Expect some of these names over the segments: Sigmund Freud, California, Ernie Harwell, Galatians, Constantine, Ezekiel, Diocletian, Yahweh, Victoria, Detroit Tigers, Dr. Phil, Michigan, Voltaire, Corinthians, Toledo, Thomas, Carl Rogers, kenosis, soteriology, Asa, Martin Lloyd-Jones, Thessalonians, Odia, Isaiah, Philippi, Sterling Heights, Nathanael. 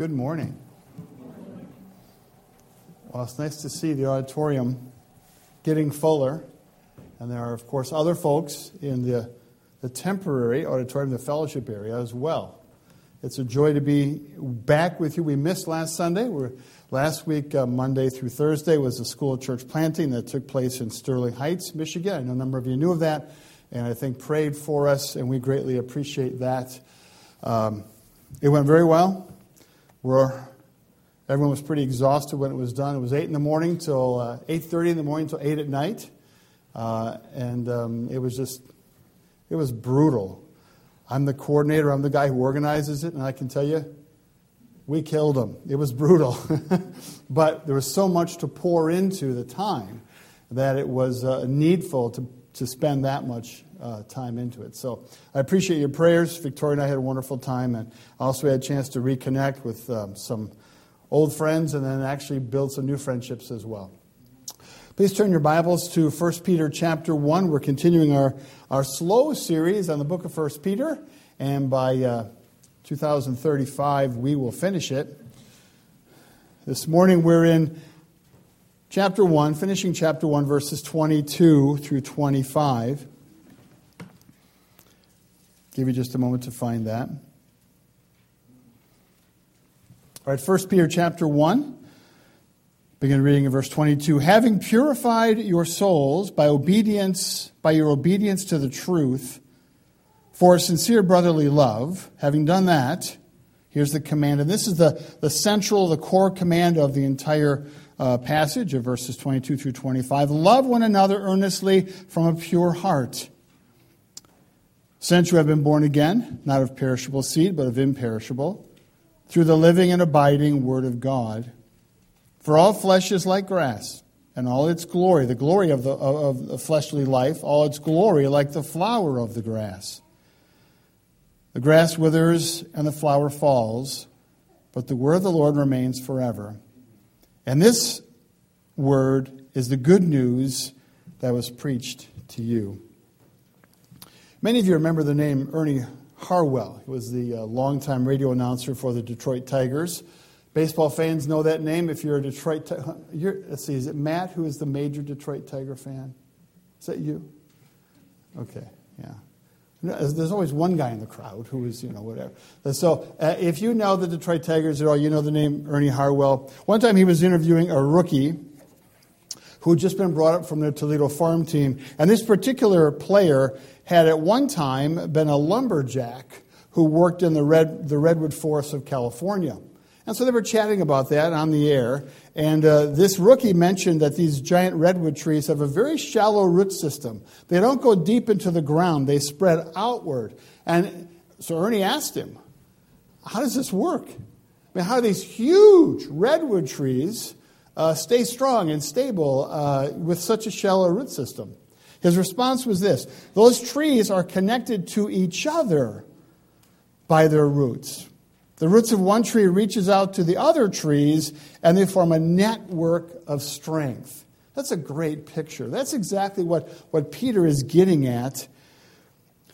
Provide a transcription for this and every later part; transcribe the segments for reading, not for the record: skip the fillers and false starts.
Good morning. Well, it's nice to see the auditorium getting fuller. And there are, of course, other folks in the temporary auditorium, the fellowship area as well. It's a joy to be back with you. We missed last Sunday. Last week, Monday through Thursday, was the school church planting that took place in Sterling Heights, Michigan. I know a number of you knew of that, and I think prayed for us, and we greatly appreciate that. It went very well. Everyone was pretty exhausted when it was done. It was 8:30 in the morning till 8 at night, it was brutal. I'm the coordinator. I'm the guy who organizes it, and I can tell you, we killed them. It was brutal, but there was so much to pour into the time that it was needful to spend that much time into it. So I appreciate your prayers. Victoria and I had a wonderful time, and also had a chance to reconnect with some old friends and then actually build some new friendships as well. Please turn your Bibles to 1 Peter chapter 1. We're continuing our slow series on the book of 1 Peter, and by 2035 we will finish it. This morning we're in chapter 1, finishing chapter 1, verses 22 through 25. Give you just a moment to find that. All right, 1 Peter chapter 1. Begin reading in verse 22. Having purified your souls by your obedience to the truth, for sincere brotherly love, having done that, here's the command. And this is the core command of the entire passage of verses 22 through 25. Love one another earnestly from a pure heart. Since you have been born again, not of perishable seed, but of imperishable, through the living and abiding Word of God. For all flesh is like grass, and all its glory, the glory of the fleshly life, all its glory like the flower of the grass. The grass withers and the flower falls, but the word of the Lord remains forever. And this word is the good news that was preached to you. Many of you remember the name Ernie Harwell. He was the longtime radio announcer for the Detroit Tigers. Baseball fans know that name. If you're a Detroit Tiger, let's see, is it Matt who is the major Detroit Tiger fan? Is that you? Okay, yeah. There's always one guy in the crowd who is, whatever. So if you know the Detroit Tigers at all, you know the name Ernie Harwell. One time he was interviewing a rookie who had just been brought up from their Toledo farm team. And this particular player had at one time been a lumberjack who worked in the redwood forests of California. And so they were chatting about that on the air. And this rookie mentioned that these giant redwood trees have a very shallow root system. They don't go deep into the ground. They spread outward. And so Ernie asked him, how does this work? I mean, how do these huge redwood trees stay strong and stable with such a shallow root system? His response was this: those trees are connected to each other by their roots. The roots of one tree reaches out to the other trees, and they form a network of strength. That's a great picture. That's exactly what Peter is getting at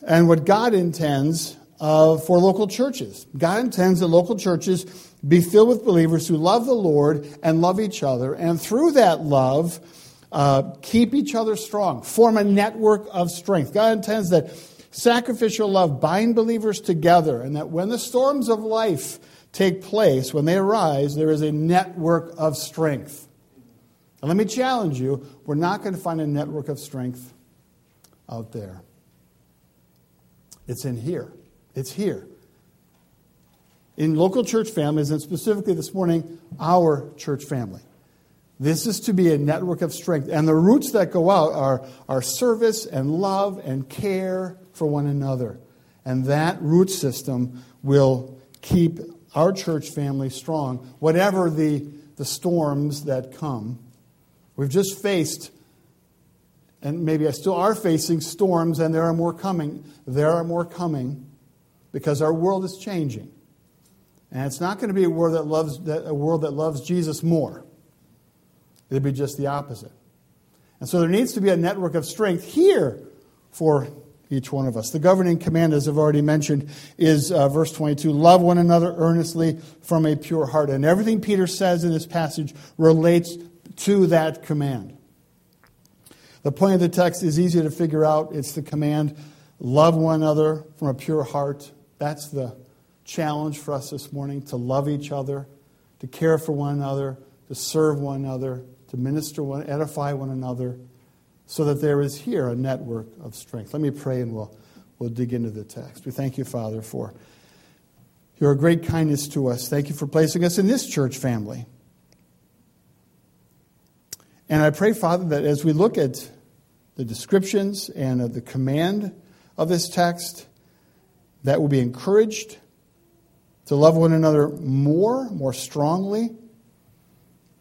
and what God intends for local churches. God intends that local churches be filled with believers who love the Lord and love each other, and through that love, keep each other strong, form a network of strength. God intends that sacrificial love bind believers together, and that when the storms of life take place, when they arise, there is a network of strength. And let me challenge you, we're not going to find a network of strength out there. It's in here. It's here. In local church families, and specifically this morning, our church family. This is to be a network of strength. And the roots that go out are service and love and care for one another. And that root system will keep our church family strong, whatever the storms that come. We've just faced, and maybe I still are facing, storms, and there are more coming. There are more coming because our world is changing. And it's not going to be a world that loves Jesus more. It'd be just the opposite. And so there needs to be a network of strength here for each one of us. The governing command, as I've already mentioned, is verse 22, love one another earnestly from a pure heart. And everything Peter says in this passage relates to that command. The point of the text is easy to figure out. It's the command, love one another from a pure heart. That's the challenge for us this morning, to love each other, to care for one another, to serve one another, to minister one, edify one another, so that there is here a network of strength. Let me pray and we'll dig into the text. We thank you, Father, for your great kindness to us. Thank you for placing us in this church family. And I pray, Father, that as we look at the descriptions and of the command of this text, that we'll be encouraged to love one another more strongly,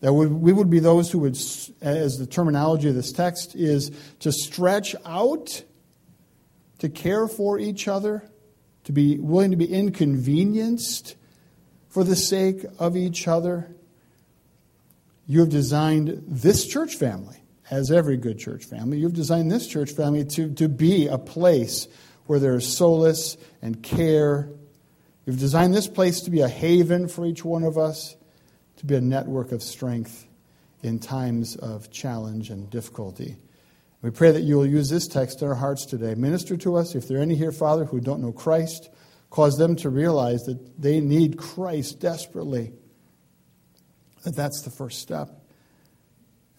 that we would be those who would, as the terminology of this text is, to stretch out, to care for each other, to be willing to be inconvenienced for the sake of each other. You have designed this church family, as every good church family, you've designed this church family to be a place where there is solace and care. You've designed this place to be a haven for each one of us, to be a network of strength in times of challenge and difficulty. We pray that you will use this text in our hearts today. Minister to us. If there are any here, Father, who don't know Christ, cause them to realize that they need Christ desperately, that that's the first step,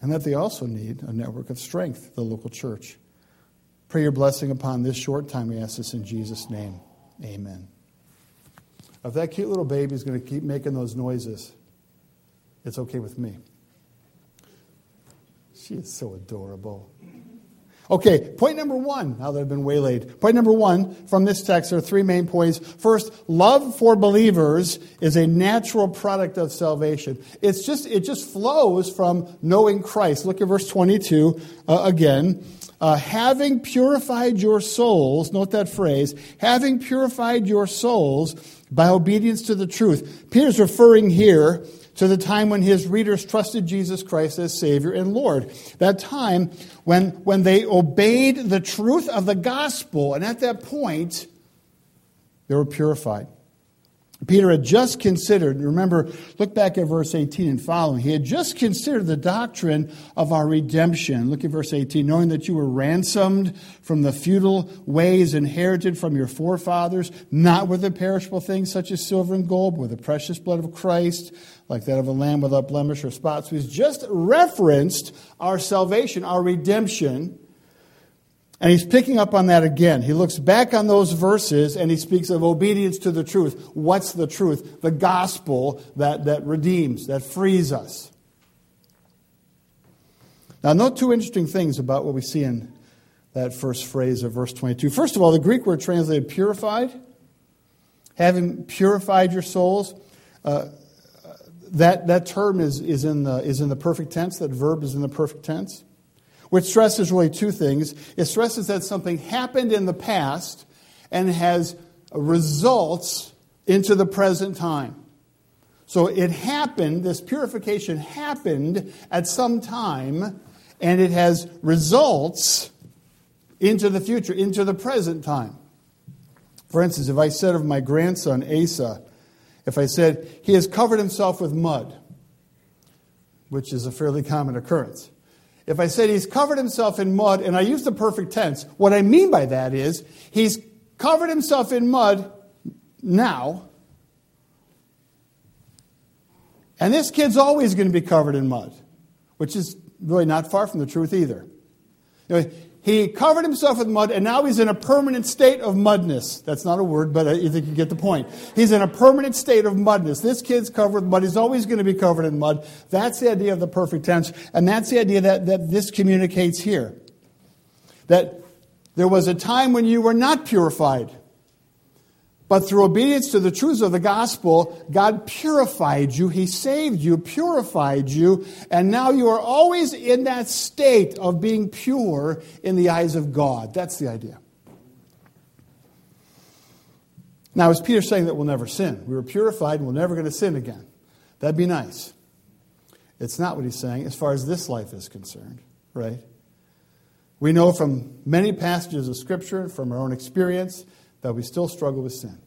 and that they also need a network of strength, the local church. Pray your blessing upon this short time. We ask this in Jesus' name. Amen. If that cute little baby is going to keep making those noises, it's okay with me. She is so adorable. Okay, point number one, now that I've been waylaid. Point number one from this text are three main points. First, love for believers is a natural product of salvation. It just flows from knowing Christ. Look at verse 22 again. Having purified your souls, note that phrase, having purified your souls by obedience to the truth. Peter's referring here to the time when his readers trusted Jesus Christ as Savior and Lord. That time when they obeyed the truth of the gospel, and at that point, they were purified. Peter had just considered, remember, look back at verse 18 and following, he had just considered the doctrine of our redemption. Look at verse 18, knowing that you were ransomed from the futile ways inherited from your forefathers, not with the perishable things such as silver and gold, but with the precious blood of Christ, like that of a lamb without blemish or spot. So he's just referenced our salvation, our redemption, and he's picking up on that again. He looks back on those verses and he speaks of obedience to the truth. What's the truth? The gospel that redeems, that frees us. Now, note two interesting things about what we see in that first phrase of verse 22. First of all, the Greek word translated purified, having purified your souls, That term is in the perfect tense. That verb is in the perfect tense, which stresses really two things. It stresses that something happened in the past and has results into the present time. So it happened, this purification happened at some time, and it has results into the future, into the present time. For instance, if I said of my grandson, Asa, if I said, he has covered himself with mud, which is a fairly common occurrence. If I said he's covered himself in mud, and I use the perfect tense, what I mean by that is he's covered himself in mud now, and this kid's always going to be covered in mud, which is really not far from the truth either. Anyway, he covered himself with mud, and now he's in a permanent state of mudness. That's not a word, but I think you get the point. He's in a permanent state of mudness. This kid's covered with mud. He's always going to be covered in mud. That's the idea of the perfect tense, and that's the idea that this communicates here. That there was a time when you were not purified, but through obedience to the truths of the gospel, God purified you, he saved you, purified you, and now you are always in that state of being pure in the eyes of God. That's the idea. Now, is Peter saying that we'll never sin? We were purified and we're never going to sin again. That'd be nice. It's not what he's saying as far as this life is concerned, right? We know from many passages of Scripture, from our own experience, that we still struggle with sin.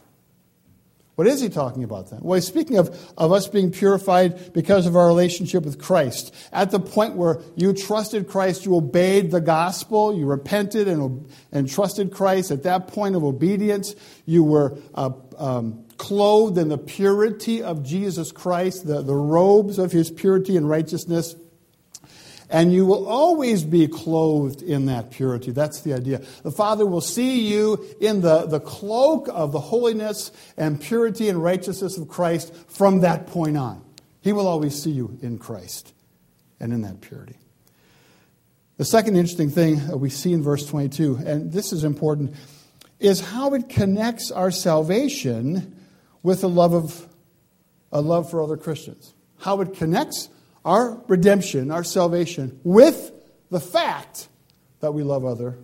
What is he talking about then? Well, he's speaking of us being purified because of our relationship with Christ. At the point where you trusted Christ, you obeyed the gospel, you repented and trusted Christ. At that point of obedience, you were clothed in the purity of Jesus Christ, the robes of his purity and righteousness. And you will always be clothed in that purity. That's the idea. The Father will see you in the cloak of the holiness and purity and righteousness of Christ from that point on. He will always see you in Christ and in that purity. The second interesting thing we see in verse 22, and this is important, is how it connects our salvation with a love for other Christians. How it connects our redemption, our salvation, with the fact that we love other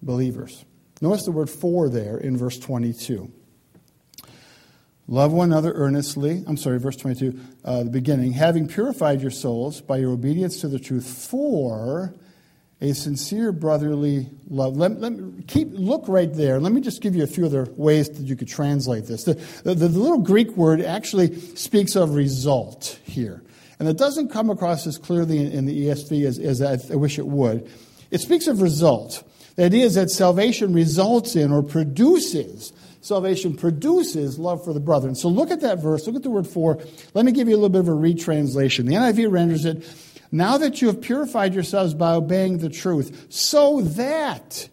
believers. Notice the word "for" there in verse 22. Love one another earnestly. I'm sorry, verse 22, the beginning. Having purified your souls by your obedience to the truth for a sincere brotherly love. Look right there. Let me just give you a few other ways that you could translate this. The little Greek word actually speaks of result here. And it doesn't come across as clearly in the ESV as I wish it would. It speaks of result. The idea is that salvation results in or produces. Salvation produces love for the brethren. So look at that verse. Look at the word "for." Let me give you a little bit of a retranslation. The NIV renders it, "Now that you have purified yourselves by obeying the truth, so that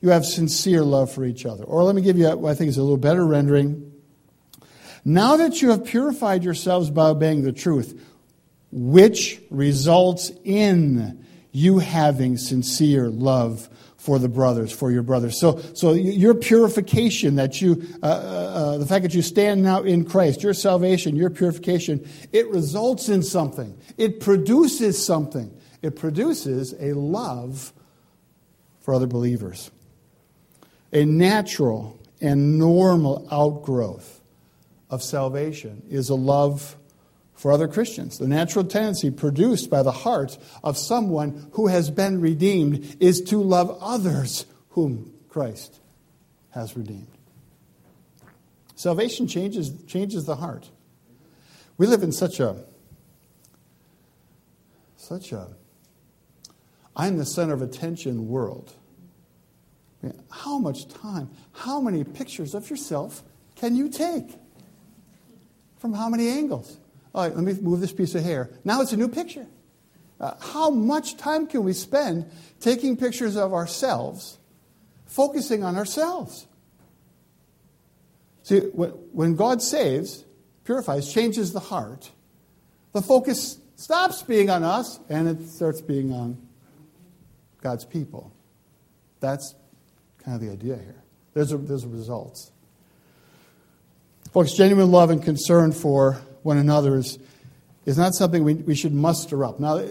you have sincere love for each other." Or let me give you what I think is a little better rendering. "Now that you have purified yourselves by obeying the truth, which results in you having sincere love for the brothers, for your brothers." So your purification, that the fact that you stand now in Christ, your salvation, your purification, it results in something. It produces something. It produces a love for other believers, a natural and normal outgrowth of salvation is a love for other Christians. The natural tendency produced by the heart of someone who has been redeemed is to love others whom Christ has redeemed. Salvation changes the heart. We live in such a I'm the center of attention world. I mean, how much time, how many pictures of yourself can you take? From how many angles? All right, let me move this piece of hair. Now it's a new picture. How much time can we spend taking pictures of ourselves, focusing on ourselves? See, when God saves, purifies, changes the heart, the focus stops being on us and it starts being on God's people. That's kind of the idea here. There's results. Folks, genuine love and concern for one another is not something we should muster up. Now,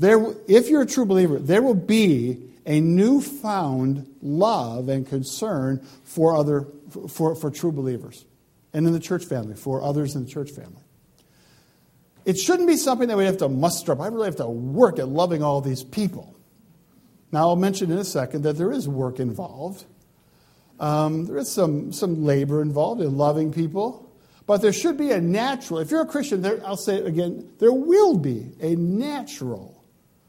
if you're a true believer, there will be a newfound love and concern for true believers and in the church family, for others in the church family. It shouldn't be something that we have to muster up. I really have to work at loving all these people. Now, I'll mention in a second that there is work involved. There is some labor involved in loving people. But there should be a natural, if you're a Christian, I'll say it again, there will be a natural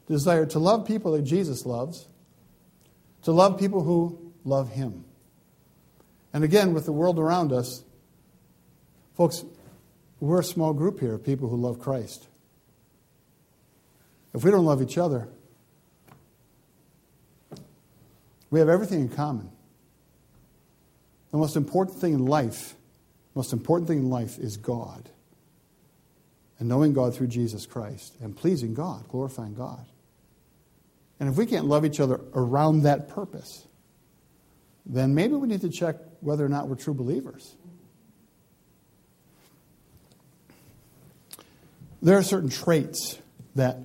desire to love people that Jesus loves, to love people who love him. And again, with the world around us, folks, we're a small group here of people who love Christ. If we don't love each other, we have everything in common. The most important thing in life is God, and knowing God through Jesus Christ, and pleasing God, glorifying God. And if we can't love each other around that purpose, then maybe we need to check whether or not we're true believers. There are certain traits that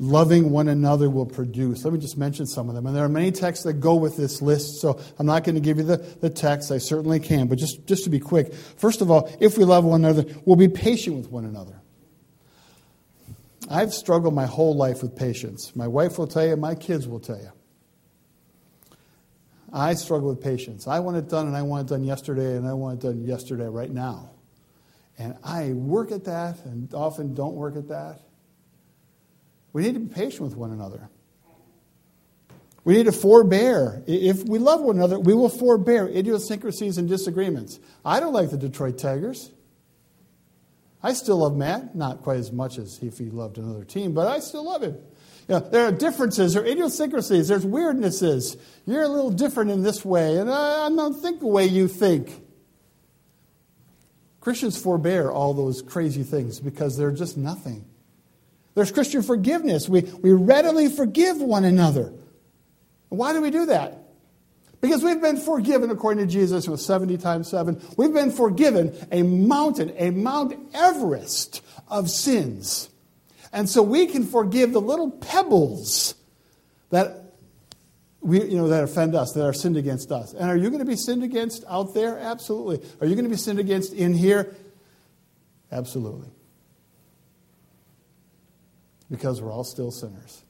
loving one another will produce. Let me just mention some of them. And there are many texts that go with this list, so I'm not going to give you the text. I certainly can, but just to be quick. First of all, if we love one another, we'll be patient with one another. I've struggled my whole life with patience. My wife will tell you, my kids will tell you. I struggle with patience. I want it done, and I want it done yesterday, and I want it done yesterday right now. And I work at that and often don't work at that. We need to be patient with one another. We need to forbear. If we love one another, we will forbear idiosyncrasies and disagreements. I don't like the Detroit Tigers. I still love Matt, not quite as much as if he loved another team, but I still love him. You know, there are differences, there are idiosyncrasies, there's weirdnesses. You're a little different in this way, and I don't think the way you think. Christians forbear all those crazy things because they're just nothing. There's Christian forgiveness. We readily forgive one another. Why do we do that? Because we've been forgiven, according to Jesus, it was 70 times 7. We've been forgiven a Mount Everest of sins. And so we can forgive the little pebbles that that offend us, that are sinned against us. And are you going to be sinned against out there? Absolutely. Are you going to be sinned against in here? Absolutely. Because we're all still sinners.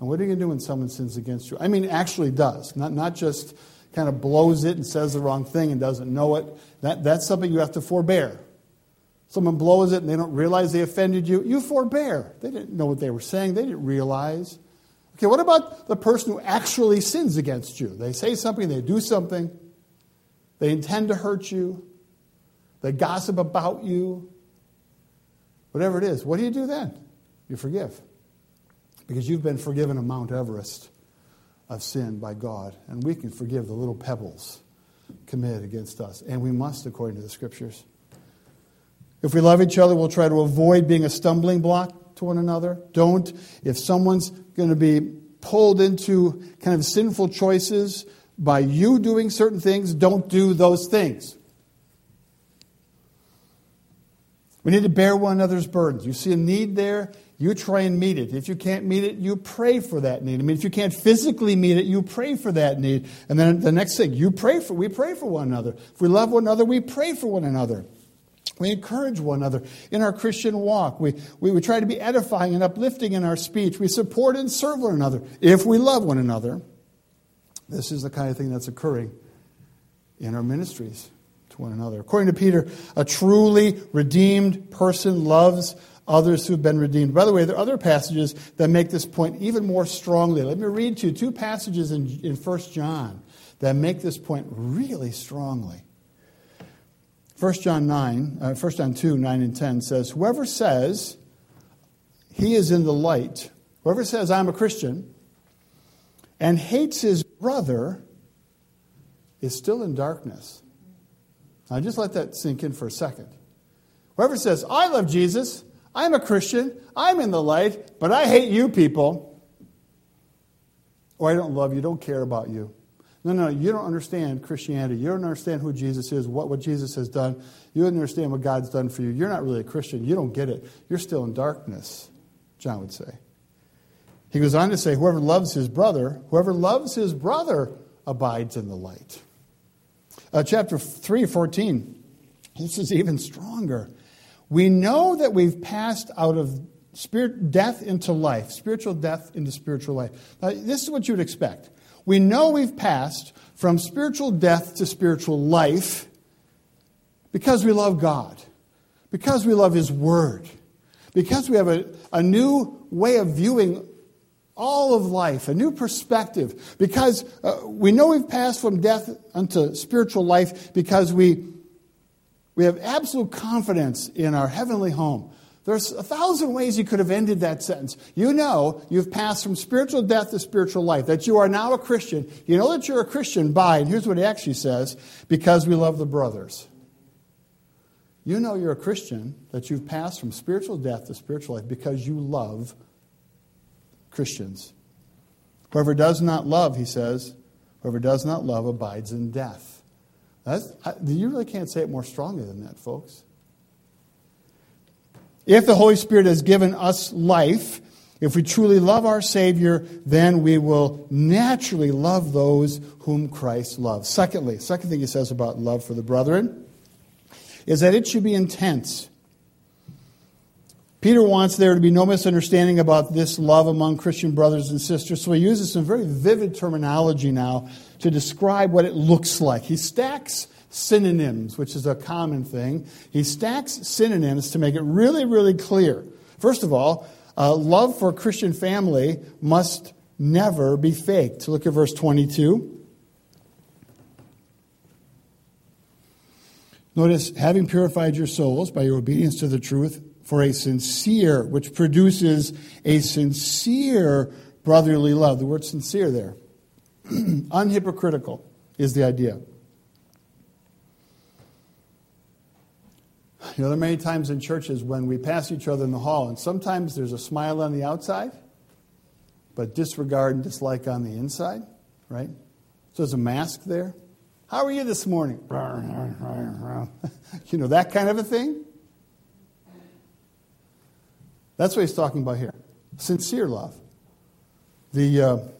And what are you going to do when someone sins against you? I mean, actually does. Not just kind of blows it and says the wrong thing and doesn't know it. That's something you have to forbear. Someone blows it and they don't realize they offended you. You forbear. They didn't know what they were saying. They didn't realize. Okay, what about the person who actually sins against you? They say something, they do something. They intend to hurt you. They gossip about you. Whatever it is. What do you do then? You forgive. Because you've been forgiven a Mount Everest of sin by God. And we can forgive the little pebbles committed against us. And we must, according to the Scriptures. If we love each other, we'll try to avoid being a stumbling block to one another. Don't. If someone's going to be pulled into kind of sinful choices by you doing certain things, don't do those things. We need to bear one another's burdens. You see a need there? You try and meet it. If you can't meet it, you pray for that need. I mean, if you can't physically meet it, you pray for that need. And then the next thing, we pray for one another. If we love one another, we pray for one another. We encourage one another in our Christian walk. We try to be edifying and uplifting in our speech. We support and serve one another if we love one another. This is the kind of thing that's occurring in our ministries to one another. According to Peter, a truly redeemed person loves others who've been redeemed. By the way, there are other passages that make this point even more strongly. Let me read to you two passages in 1 John that make this point really strongly. 1 John 2, 9 and 10 says, whoever says he is in the light, whoever says I'm a Christian, and hates his brother is still in darkness. Now just let that sink in for a second. Whoever says, I love Jesus, I'm a Christian, I'm in the light, but I hate you people. Or I don't love you, don't care about you. No, you don't understand Christianity. You don't understand who Jesus is, what Jesus has done. You don't understand what God's done for you. You're not really a Christian. You don't get it. You're still in darkness, John would say. He goes on to say, whoever loves his brother abides in the light. Chapter 3:14. This is even stronger. We know that we've passed out of death into life, spiritual death into spiritual life. Now, this is what you would expect. We know we've passed from spiritual death to spiritual life because we love God, because we love His Word, because we have a new way of viewing all of life, a new perspective, because we know we've passed from death unto spiritual life because we have absolute confidence in our heavenly home. There's 1,000 ways you could have ended that sentence. You know you've passed from spiritual death to spiritual life, that you are now a Christian. You know that you're a Christian by, and here's what he actually says, because we love the brothers. You know you're a Christian, that you've passed from spiritual death to spiritual life because you love Christians. Whoever does not love, he says, whoever does not love abides in death. You really can't say it more strongly than that, folks. If the Holy Spirit has given us life, if we truly love our Savior, then we will naturally love those whom Christ loves. Secondly, second thing he says about love for the brethren is that it should be intense. Peter wants there to be no misunderstanding about this love among Christian brothers and sisters, so he uses some very vivid terminology now to describe what it looks like. He stacks synonyms, which is a common thing. He stacks synonyms to make it really, really clear. First of all, love for Christian family must never be faked. Look at verse 22. Notice, having purified your souls by your obedience to the truth for a sincere, which produces a sincere brotherly love. The word sincere there. Unhypocritical is the idea. You know, there are many times in churches when we pass each other in the hall, and sometimes there's a smile on the outside, but disregard and dislike on the inside, right? So there's a mask there. How are you this morning? You know, that kind of a thing. That's what he's talking about here. Sincere love. The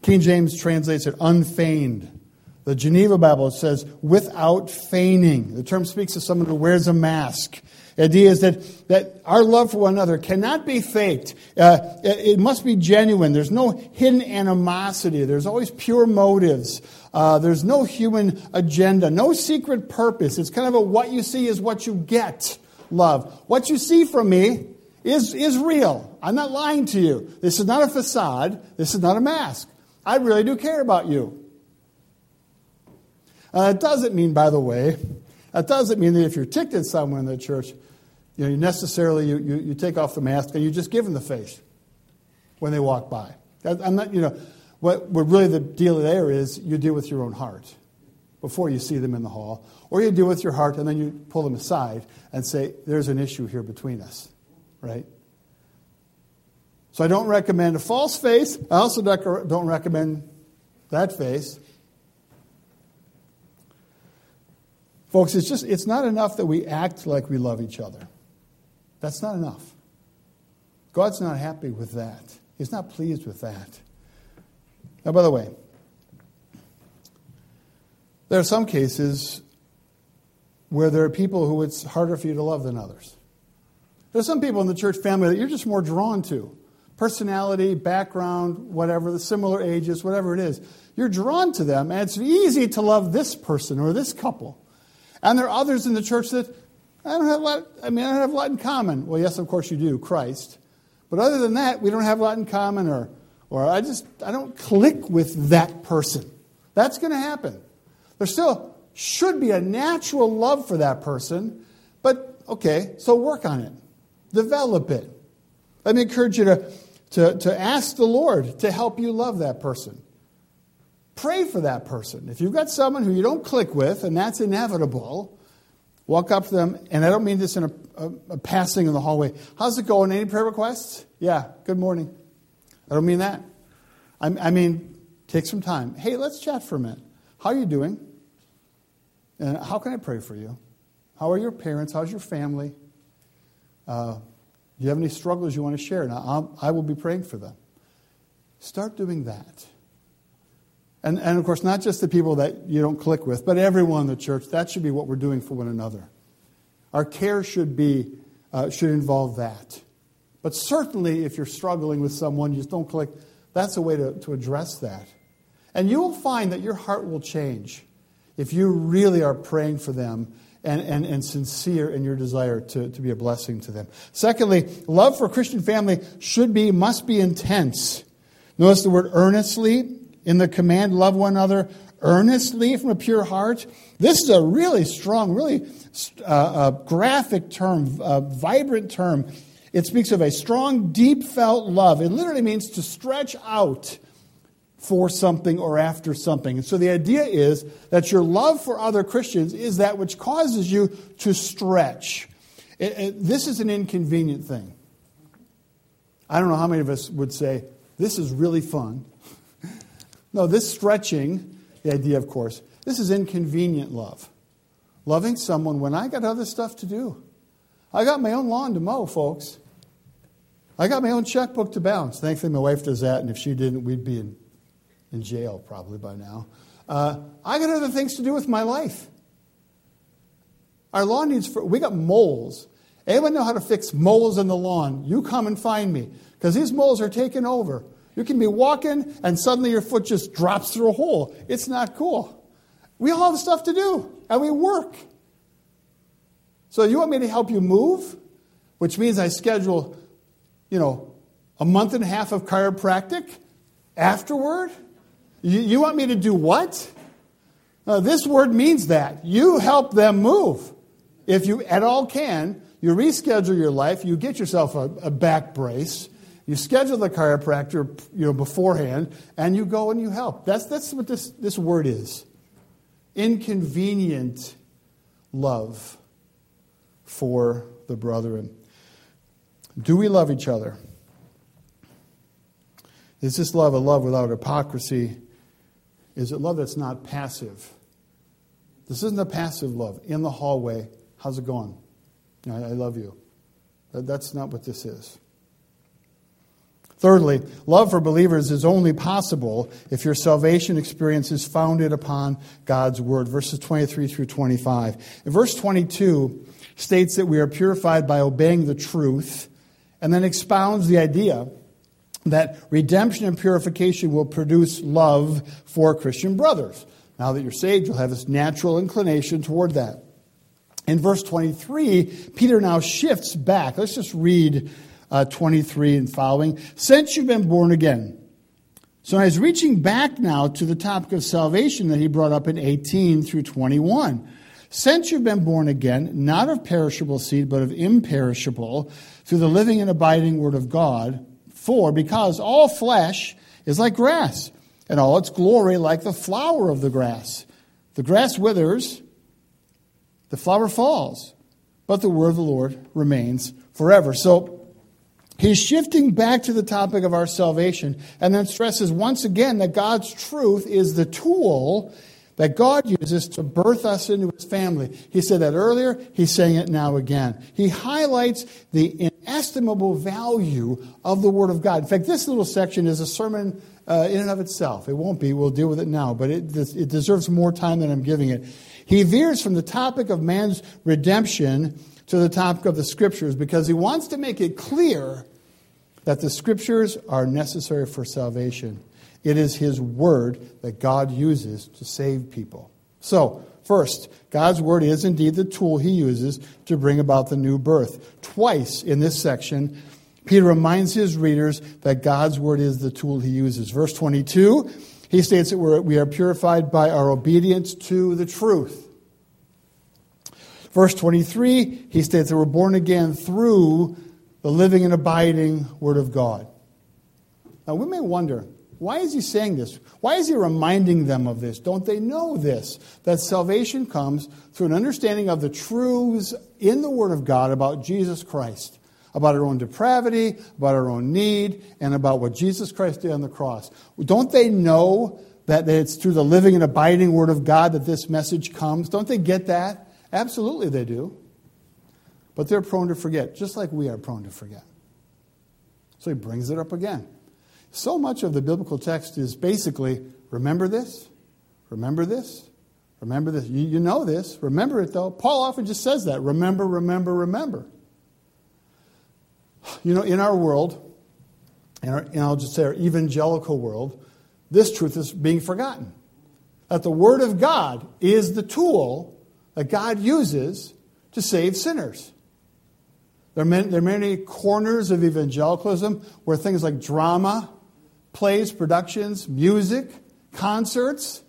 King James translates it unfeigned. The Geneva Bible says without feigning. The term speaks of someone who wears a mask. The idea is that our love for one another cannot be faked. It must be genuine. There's no hidden animosity. There's always pure motives. There's no human agenda, no secret purpose. It's kind of a what you see is what you get love. What you see from me is real. I'm not lying to you. This is not a facade. This is not a mask. I really do care about you. That doesn't mean that if you're ticked at someone in the church, you know, you necessarily take off the mask and you just give them the face when they walk by. I'm not, you know, what really the deal there is you deal with your own heart before you see them in the hall, or you deal with your heart and then you pull them aside and say, there's an issue here between us, right? So I don't recommend a false face. I also don't recommend that face. Folks, it's not enough that we act like we love each other. That's not enough. God's not happy with that. He's not pleased with that. Now, by the way, there are some cases where there are people who it's harder for you to love than others. There's some people in the church family that you're just more drawn to. Personality, background, whatever, the similar ages, whatever it is. You're drawn to them, and it's easy to love this person or this couple. And there are others in the church that I don't have a lot in common. Well, yes, of course you do, Christ. But other than that, we don't have a lot in common, or I don't click with that person. That's going to happen. There still should be a natural love for that person, but okay, so work on it. Develop it. Let me encourage you to ask the Lord to help you love that person. Pray for that person. If you've got someone who you don't click with, and that's inevitable, walk up to them, and I don't mean this in a passing in the hallway. How's it going? Any prayer requests? Yeah, good morning. I don't mean that. I mean, take some time. Hey, let's chat for a minute. How are you doing? And how can I pray for you? How are your parents? How's your family? Do you have any struggles you want to share? And I will be praying for them. Start doing that. And of course, not just the people that you don't click with, but everyone in the church. That should be what we're doing for one another. Our care should involve that. But certainly, if you're struggling with someone, you just don't click, that's a way to address that. And you will find that your heart will change if you really are praying for them and sincere in your desire to be a blessing to them. Secondly, love for Christian family must be intense. Notice the word earnestly. In the command, love one another earnestly from a pure heart. This is a really strong, really graphic term, a vibrant term. It speaks of a strong, deep-felt love. It literally means to stretch out for something or after something. And so the idea is that your love for other Christians is that which causes you to stretch. This is an inconvenient thing. I don't know how many of us would say, this is really fun. No, this stretching, the idea, of course, this is inconvenient love. Loving someone when I got other stuff to do. I got my own lawn to mow, folks. I got my own checkbook to balance. Thankfully, my wife does that, and if she didn't, we'd be in jail probably by now. I got other things to do with my life. Our lawn we got moles, Anyone know how to fix moles in the lawn? You come and find me, because these moles are taking over. You can be walking, and suddenly your foot just drops through a hole. It's not cool. We all have stuff to do, and we work. So you want me to help you move, which means I schedule, a month and a half of chiropractic afterward? You want me to do what? This word means that. You help them move. If you at all can, you reschedule your life. You get yourself a back brace. You schedule the chiropractor, beforehand, and you go and you help. That's what this word is. Inconvenient love for the brethren. Do we love each other? Is this love a love without hypocrisy? Is it love that's not passive? This isn't a passive love. In the hallway, how's it going? I love you. That's not what this is. Thirdly, love for believers is only possible if your salvation experience is founded upon God's word. Verses 23 through 25. And verse 22 states that we are purified by obeying the truth, and then expounds the idea that redemption and purification will produce love for Christian brothers. Now that you're saved, you'll have this natural inclination toward that. In verse 23, Peter now shifts back. Let's just read 23 and following. Since you've been born again. So he's reaching back now to the topic of salvation that he brought up in 18 through 21. Since you've been born again, not of perishable seed, but of imperishable, through the living and abiding word of God, because all flesh is like grass, and all its glory like the flower of the grass. The grass withers, the flower falls, but the word of the Lord remains forever. So, he's shifting back to the topic of our salvation, and then stresses once again that God's truth is the tool that God uses to birth us into his family. He said that earlier. He's saying it now again. He highlights the inestimable value of the Word of God. In fact, this little section is a sermon in and of itself. It won't be. We'll deal with it now. But it deserves more time than I'm giving it. He veers from the topic of man's redemption to the topic of the Scriptures, because he wants to make it clear that the Scriptures are necessary for salvation. It is his word that God uses to save people. So, first, God's word is indeed the tool he uses to bring about the new birth. Twice in this section, Peter reminds his readers that God's word is the tool he uses. Verse 22, he states that we are purified by our obedience to the truth. Verse 23, he states that we're born again through the living and abiding Word of God. Now, we may wonder, why is he saying this? Why is he reminding them of this? Don't they know this? That salvation comes through an understanding of the truths in the Word of God about Jesus Christ, about our own depravity, about our own need, and about what Jesus Christ did on the cross. Don't they know that it's through the living and abiding Word of God that this message comes? Don't they get that? Absolutely they do. But they're prone to forget, just like we are prone to forget. So he brings it up again. So much of the biblical text is basically, remember this, remember this, remember this. You know this, remember it though. Paul often just says that, remember, remember, remember. In our world, and I'll just say our evangelical world, this truth is being forgotten. That the Word of God is the tool that God uses to save sinners. There are many corners of evangelicalism where things like drama, plays, productions, music, concerts,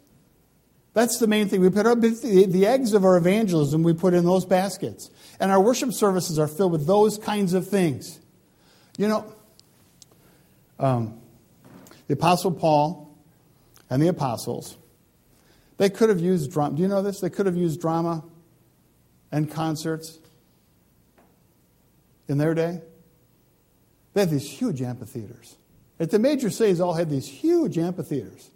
that's the main thing. We put up the eggs of our evangelism, we put in those baskets. And our worship services are filled with those kinds of things. The Apostle Paul and the apostles, they could have used drama. Do you know this? They could have used drama and concerts in their day. They had these huge amphitheaters. At the major cities, all had these huge amphitheaters.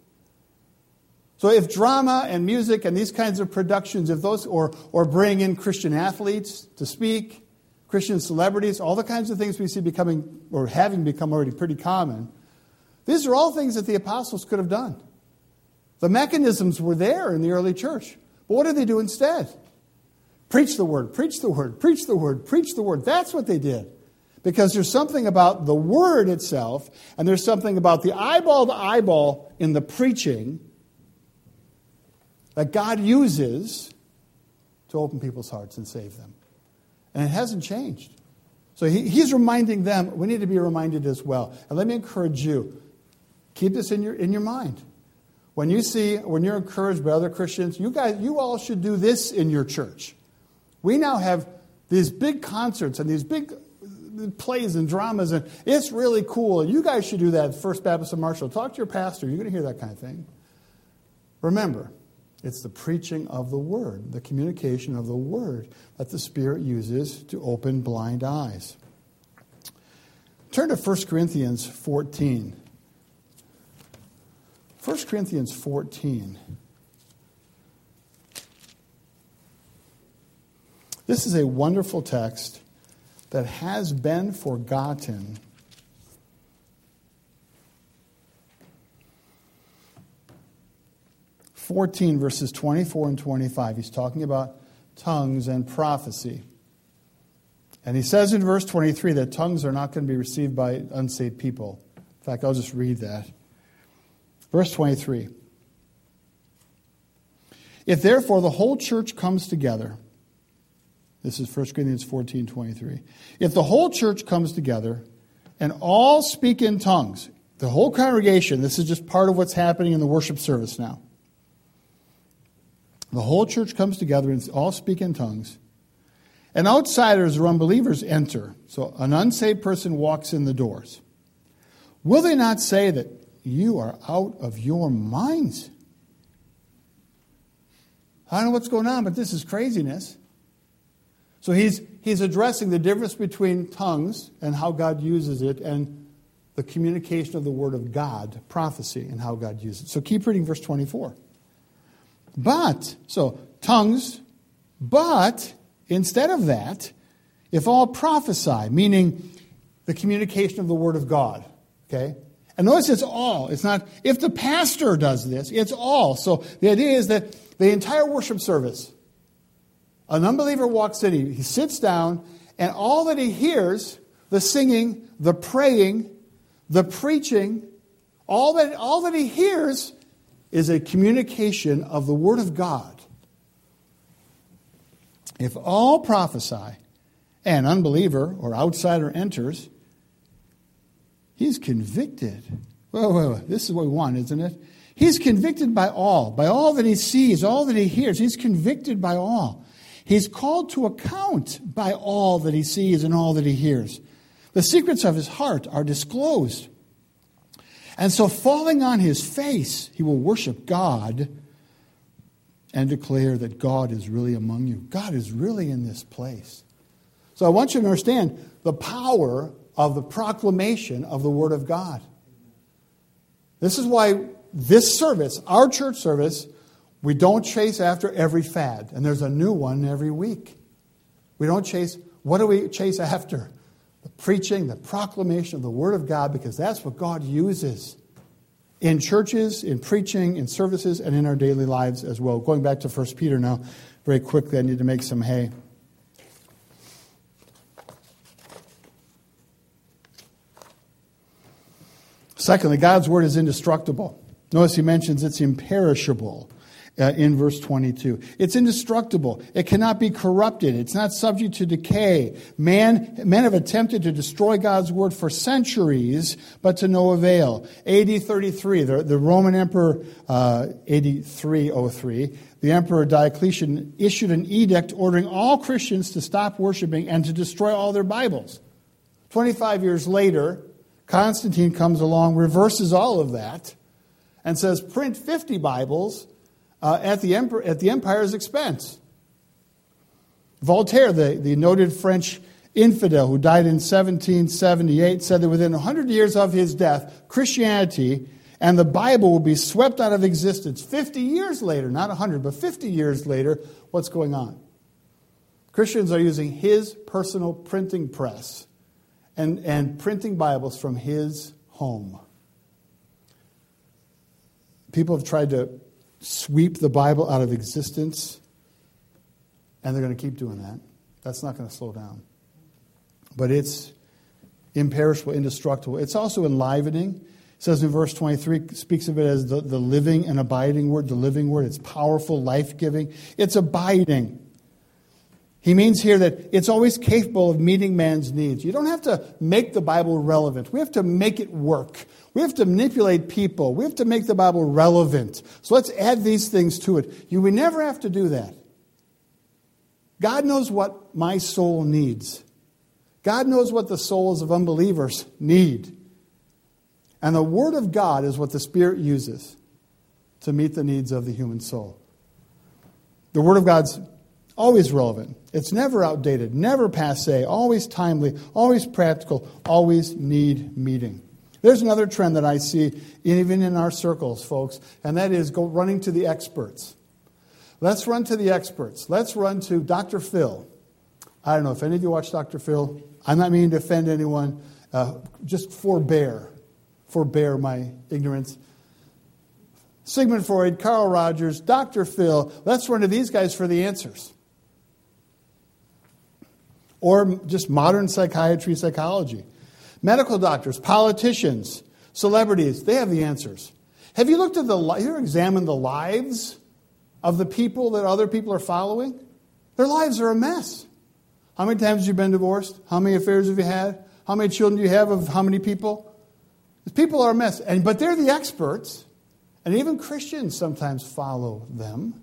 So if drama and music and these kinds of productions, if those or bring in Christian athletes to speak, Christian celebrities, all the kinds of things we see becoming or having become already pretty common, these are all things that the apostles could have done. The mechanisms were there in the early church. But what did they do instead? Preach the word, preach the word, preach the word, preach the word. That's what they did. Because there's something about the word itself, and there's something about the eyeball to eyeball in the preaching that God uses to open people's hearts and save them. And it hasn't changed. So he's reminding them, we need to be reminded as well. And let me encourage you, keep this in your mind. When you're encouraged by other Christians, you all should do this in your church. We now have these big concerts and these big plays and dramas, and it's really cool. You guys should do that at First Baptist of Marshall. Talk to your pastor. You're going to hear that kind of thing. Remember, it's the preaching of the word, the communication of the word that the Spirit uses to open blind eyes. Turn to 1 Corinthians 14. 1 Corinthians 14. This is a wonderful text that has been forgotten. Verses 24 and 25. He's talking about tongues and prophecy. And he says in verse 23 that tongues are not going to be received by unsaved people. In fact, I'll just read that. Verse 23. If therefore the whole church comes together, this is 1 Corinthians 14, 23. If the whole church comes together and all speak in tongues, the whole congregation, this is just part of what's happening in the worship service now. The whole church comes together and all speak in tongues. And outsiders or unbelievers enter. So an unsaved person walks in the doors. Will they not say that you are out of your minds? I don't know what's going on, but this is craziness. So he's addressing the difference between tongues and how God uses it and the communication of the Word of God, prophecy, and how God uses it. So keep reading verse 24. But instead of that, if all prophesy, meaning the communication of the Word of God, okay? And notice it's all. It's not, if the pastor does this, it's all. So the idea is that the entire worship service, an unbeliever walks in, he sits down, and all that he hears, the singing, the praying, the preaching, all that he hears is a communication of the Word of God. If all prophesy, an unbeliever or outsider enters, he's convicted. Whoa. This is what we want, isn't it? He's convicted by all that he sees, all that he hears. He's convicted by all. He's called to account by all that he sees and all that he hears. The secrets of his heart are disclosed. And so falling on his face, he will worship God and declare that God is really among you. God is really in this place. So I want you to understand the power of the proclamation of the Word of God. This is why this service, our church service, we don't chase after every fad. And there's a new one every week. We don't chase. What do we chase after? The preaching, the proclamation of the Word of God, because that's what God uses in churches, in preaching, in services, and in our daily lives as well. Going back to 1 Peter now, very quickly, I need to make some hay. 2, God's Word is indestructible. Notice he mentions it's imperishable in verse 22. It's indestructible. It cannot be corrupted. It's not subject to decay. Men have attempted to destroy God's Word for centuries, but to no avail. AD 33, the Roman Emperor, AD 303, the Emperor Diocletian issued an edict ordering all Christians to stop worshiping and to destroy all their Bibles. 25 years later, Constantine comes along, reverses all of that, and says, print 50 Bibles, at the empire's expense. Voltaire, the noted French infidel who died in 1778, said that within 100 years of his death, Christianity and the Bible will be swept out of existence. 50 years later, not 100, but 50 years later, what's going on? Christians are using his personal printing press and printing Bibles from his home. People have tried to sweep the Bible out of existence. And they're going to keep doing that. That's not going to slow down. But it's imperishable, indestructible. It's also enlivening. It says in verse 23, speaks of it as the living and abiding word, the living word. It's powerful, life-giving. It's abiding. He means here that it's always capable of meeting man's needs. You don't have to make the Bible relevant. We have to make it work. We have to manipulate people. We have to make the Bible relevant. So let's add these things to it. We never have to do that. God knows what my soul needs. God knows what the souls of unbelievers need. And the Word of God is what the Spirit uses to meet the needs of the human soul. The Word of God's always relevant. It's never outdated, never passé, always timely, always practical, always need meeting. There's another trend that I see even in our circles, folks, and that is running to the experts. Let's run to the experts. Let's run to Dr. Phil. I don't know if any of you watch Dr. Phil. I'm not meaning to offend anyone. Just forbear. Forbear my ignorance. Sigmund Freud, Carl Rogers, Dr. Phil. Let's run to these guys for the answers. Or just modern psychiatry, psychology. Medical doctors, politicians, celebrities, they have the answers. Have you looked at you examined the lives of the people that other people are following? Their lives are a mess. How many times have you been divorced? How many affairs have you had? How many children do you have of how many people? People are a mess. But they're the experts. And even Christians sometimes follow them.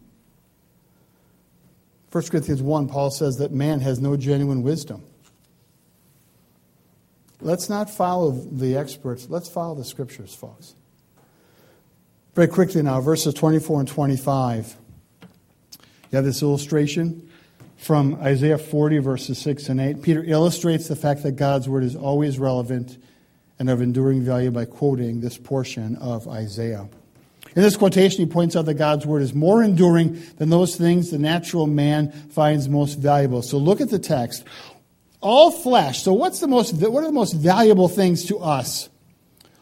1 Corinthians 1, Paul says that man has no genuine wisdom. Let's not follow the experts. Let's follow the Scriptures, folks. Very quickly now, verses 24 and 25. You have this illustration from Isaiah 40, verses 6 and 8. Peter illustrates the fact that God's Word is always relevant and of enduring value by quoting this portion of Isaiah. In this quotation, he points out that God's Word is more enduring than those things the natural man finds most valuable. So look at the text. All flesh. So what are the most valuable things to us?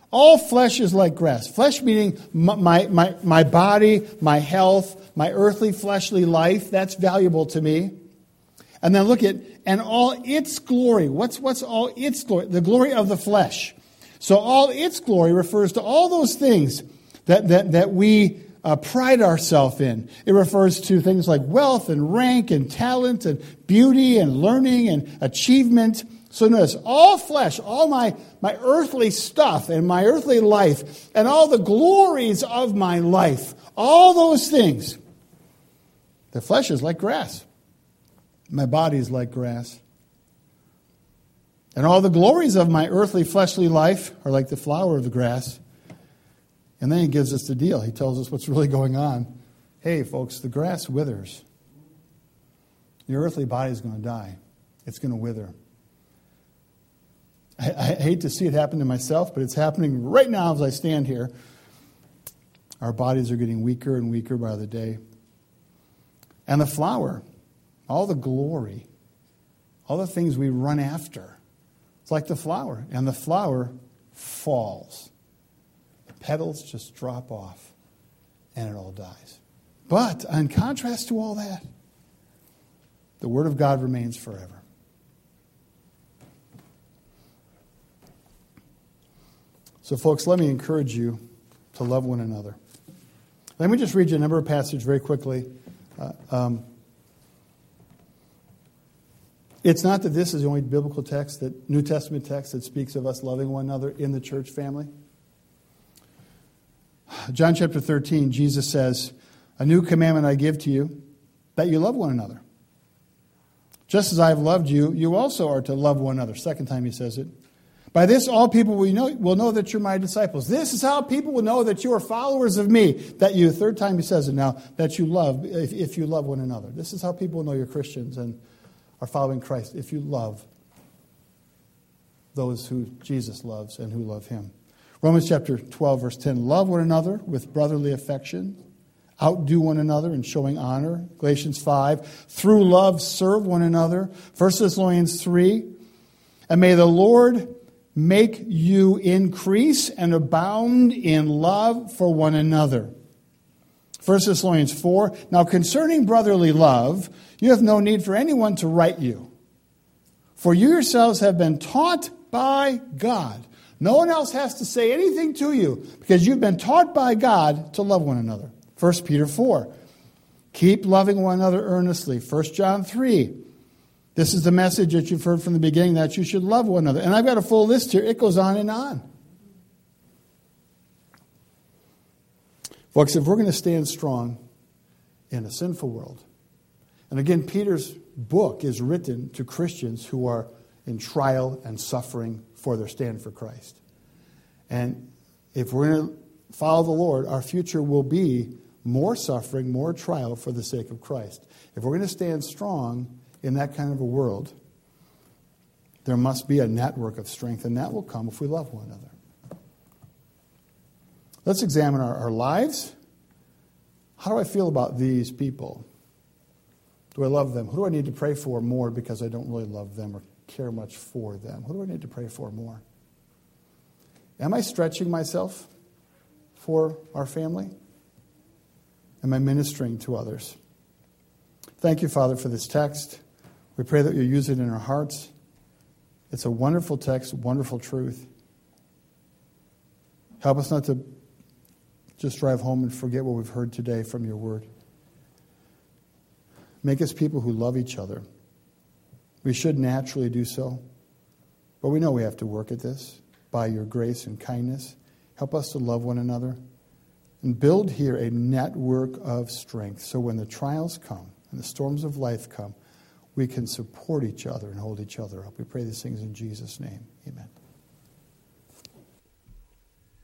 All flesh is like grass. Flesh meaning my body, my health, my earthly, fleshly life. That's valuable to me. And then look at, and all its glory. What's all its glory? The glory of the flesh. So all its glory refers to all those things that we pride ourselves in. It refers to things like wealth and rank and talent and beauty and learning and achievement. So notice, all flesh, all my earthly stuff and my earthly life and all the glories of my life, all those things. The flesh is like grass. My body is like grass. And all the glories of my earthly fleshly life are like the flower of the grass. And then he gives us the deal. He tells us what's really going on. Hey, folks, the grass withers. Your earthly body is going to die. It's going to wither. I hate to see it happen to myself, but it's happening right now as I stand here. Our bodies are getting weaker and weaker by the day. And the flower, all the glory, all the things we run after, it's like the flower. And the flower falls. Petals just drop off, and it all dies. But in contrast to all that, the Word of God remains forever. So, folks, let me encourage you to love one another. Let me just read you a number of passages very quickly. It's not that this is the only biblical text, that New Testament text that speaks of us loving one another in the church family. John chapter 13, Jesus says, "A new commandment I give to you, that you love one another. Just as I have loved you, you also are to love one another." Second time he says it. "By this all people will know that you're my disciples." This is how people will know that you are followers of me. That you, third time he says it now, that you love, if you love one another. This is how people will know you're Christians and are following Christ, if you love those who Jesus loves and who love him. Romans chapter 12, verse 10, "Love one another with brotherly affection. Outdo one another in showing honor." Galatians 5, "Through love serve one another." 1 Thessalonians 3, "And may the Lord make you increase and abound in love for one another." 1 Thessalonians 4, now concerning brotherly love, you have no need for anyone to write you. For you yourselves have been taught by God. No one else has to say anything to you because you've been taught by God to love one another. 1 Peter 4, keep loving one another earnestly. 1 John 3, this is the message that you've heard from the beginning, that you should love one another. And I've got a full list here. It goes on and on. Folks, if we're going to stand strong in a sinful world, and again, Peter's book is written to Christians who are in trial and suffering for their stand for Christ. And if we're going to follow the Lord, our future will be more suffering, more trial for the sake of Christ. If we're going to stand strong in that kind of a world, there must be a network of strength, and that will come if we love one another. Let's examine our lives. How do I feel about these people? Do I love them? Who do I need to pray for more because I don't really love them or care much for them? Who do I need to pray for more? Am I stretching myself for our family? Am I ministering to others? Thank you, Father, for this text. We pray that you use it in our hearts. It's a wonderful text, wonderful truth. Help us not to just drive home and forget what we've heard today from your word. Make us people who love each other. We should naturally do so, but we know we have to work at this by your grace and kindness. Help us to love one another and build here a network of strength so when the trials come and the storms of life come, we can support each other and hold each other up. We pray these things in Jesus' name. Amen.